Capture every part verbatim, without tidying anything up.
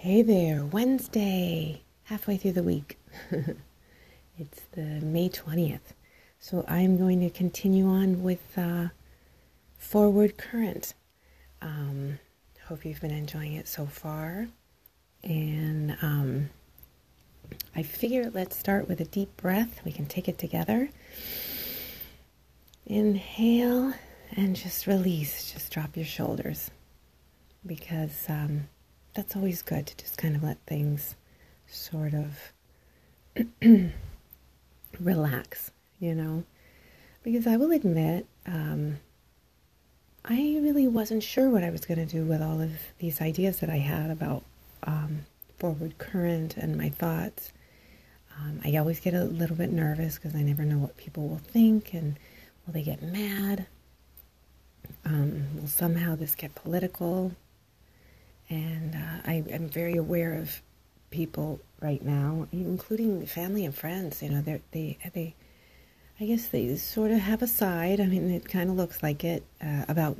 Hey there, Wednesday, halfway through the week. It's the May twentieth. So I'm going to continue on with uh, Forward Current. Um, hope you've been enjoying it so far. And um, I figure let's start with a deep breath. We can take it together. Inhale and just release. Just drop your shoulders because... Um, That's always good to just kind of let things sort of relax, you know, because I will admit, um, I really wasn't sure what I was going to do with all of these ideas that I had about um, forward current and my thoughts. Um, I always get a little bit nervous because I never know what people will think and will they get mad? Um, will somehow this get political? And uh, I am very aware of people right now, including family and friends. You know, they they they, I guess they sort of have a side. I mean, it kind of looks like it uh, about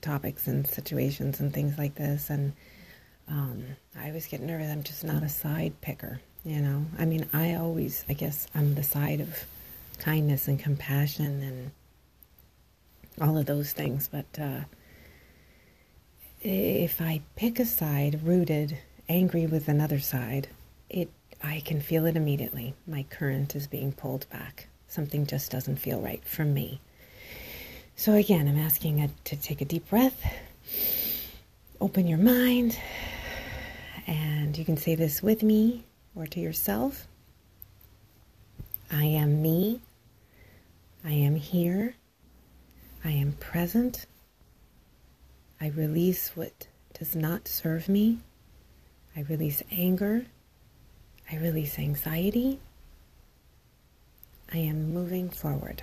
topics and situations and things like this. And um, I always get nervous. I'm just not a side picker. You know, I mean, I always, I guess, I'm the side of kindness and compassion and all of those things, but. Uh, If I pick a side, rooted, angry with another side, it I can feel it immediately. My current is being pulled back. Something just doesn't feel right for me. So again, I'm asking you to take a deep breath, open your mind, and you can say this with me or to yourself. I am me. I am here. I am present. I release what does not serve me. I release anger. I release anxiety. I am moving forward.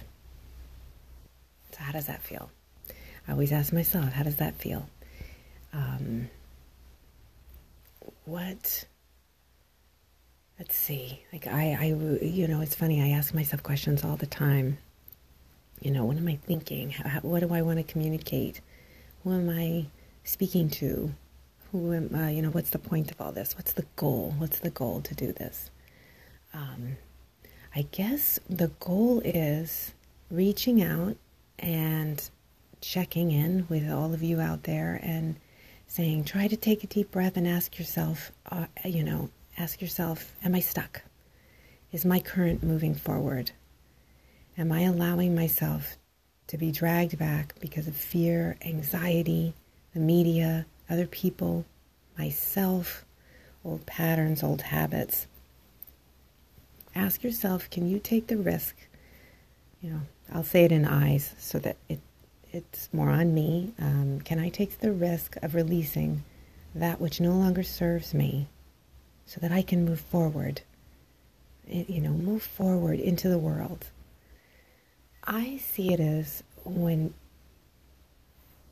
So how does that feel? I always ask myself, how does that feel? Um, what, let's see, like I, I, you know, it's funny, I ask myself questions all the time. You know, what am I thinking? How, what do I want to communicate? Who am I speaking to? Who am I, you know, what's the point of all this? What's the goal? What's the goal to do this? Um, I guess the goal is reaching out and checking in with all of you out there and saying, try to take a deep breath and ask yourself, uh, you know, ask yourself, am I stuck? Is my current moving forward? Am I allowing myself to be dragged back because of fear, anxiety, the media, other people, myself, old patterns, old habits? Ask yourself, can you take the risk? You know, I'll say it in eyes so that it it's more on me. Um, can I take the risk of releasing that which no longer serves me so that I can move forward, you know, move forward into the world? I see it as when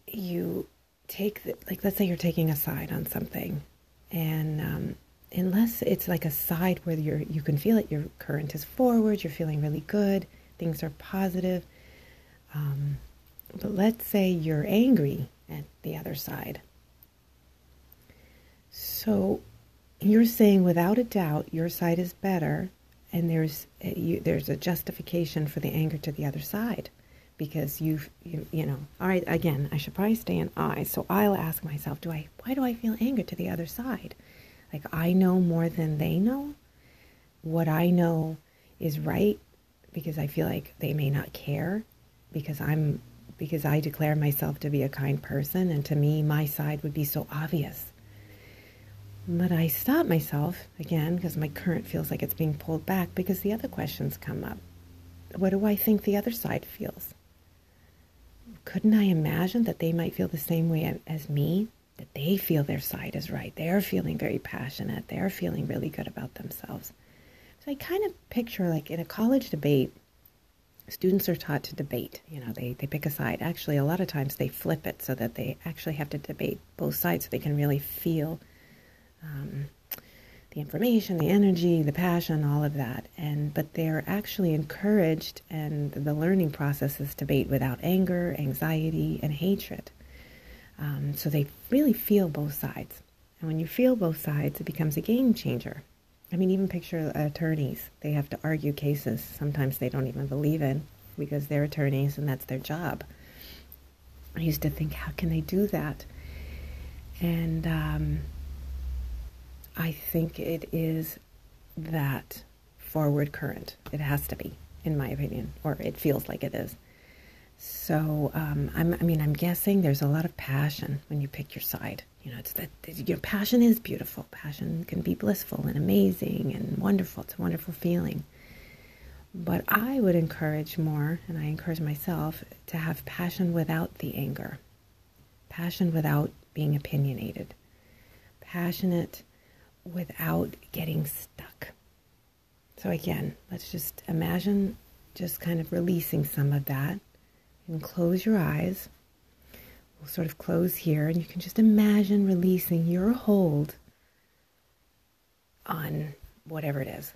you take, the, like, let's say you're taking a side on something, and um, unless it's like a side where you're, you can feel it, your current is forward, you're feeling really good, things are positive, um, but let's say you're angry at the other side. So you're saying without a doubt your side is better. And there's a, you, there's a justification for the anger to the other side because you've, you, you know, all right, again, I should probably stay in I. So I'll ask myself, do I, why do I feel anger to the other side? Like I know more than they know. What I know is right because I feel like they may not care because I'm, because I declare myself to be a kind person. And to me, my side would be so obvious. But I stop myself, again, because my current feels like it's being pulled back because the other questions come up. What do I think the other side feels? Couldn't I imagine that they might feel the same way as me? That they feel their side is right. They're feeling very passionate. They're feeling really good about themselves. So I kind of picture, like in a college debate, students are taught to debate. You know, they, they pick a side. Actually, a lot of times they flip it so that they actually have to debate both sides so they can really feel Um, the information, the energy, the passion, all of that. And but they're actually encouraged, and the learning process is debate without anger, anxiety, and hatred. Um, so they really feel both sides. And when you feel both sides, it becomes a game changer. I mean, even picture attorneys. They have to argue cases sometimes they don't even believe in because they're attorneys and that's their job. I used to think, how can they do that? And um, I think it is that forward current. It has to be, in my opinion, or it feels like it is. So, um, I'm, I mean, I'm guessing there's a lot of passion when you pick your side. You know, it's that your passion is beautiful. Passion can be blissful and amazing and wonderful. It's a wonderful feeling. But I would encourage more, and I encourage myself, to have passion without the anger. Passion without being opinionated. Passionate without getting stuck. So again, let's just imagine just kind of releasing some of that. And close your eyes. We'll sort of close here, and you can just imagine releasing your hold on whatever it is.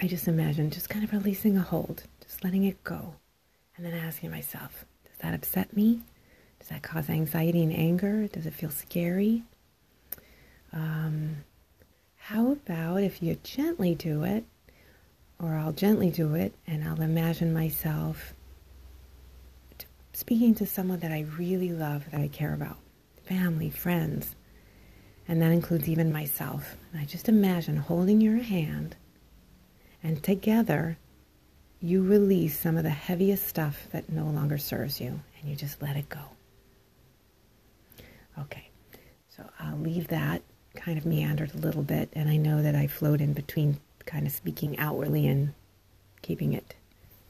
I just imagine just kind of releasing a hold, just letting it go, and then asking myself, does that upset me? Does that cause anxiety and anger? Does it feel scary? Um, how about if you gently do it, or I'll gently do it, and I'll imagine myself speaking to someone that I really love, that I care about, family, friends, and that includes even myself. And I just imagine holding your hand, and together you release some of the heaviest stuff that no longer serves you, and you just let it go. Okay, so I'll leave that kind of meandered a little bit, and I know that I float in between kind of speaking outwardly and keeping it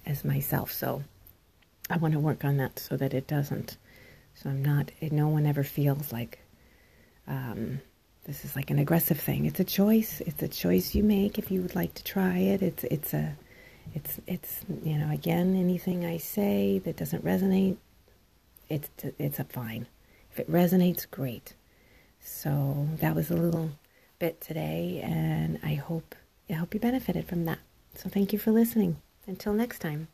as myself, so I want to work on that so that it doesn't. So I'm not, no one ever feels like um, this is like an aggressive thing. It's a choice. It's a choice you make if you would like to try it. It's, it's a, it's, it's, you know, again, anything I say that doesn't resonate, it's, it's a fine. If it resonates, great. So that was a little bit today, and I hope, I hope you benefited from that. So thank you for listening. Until next time.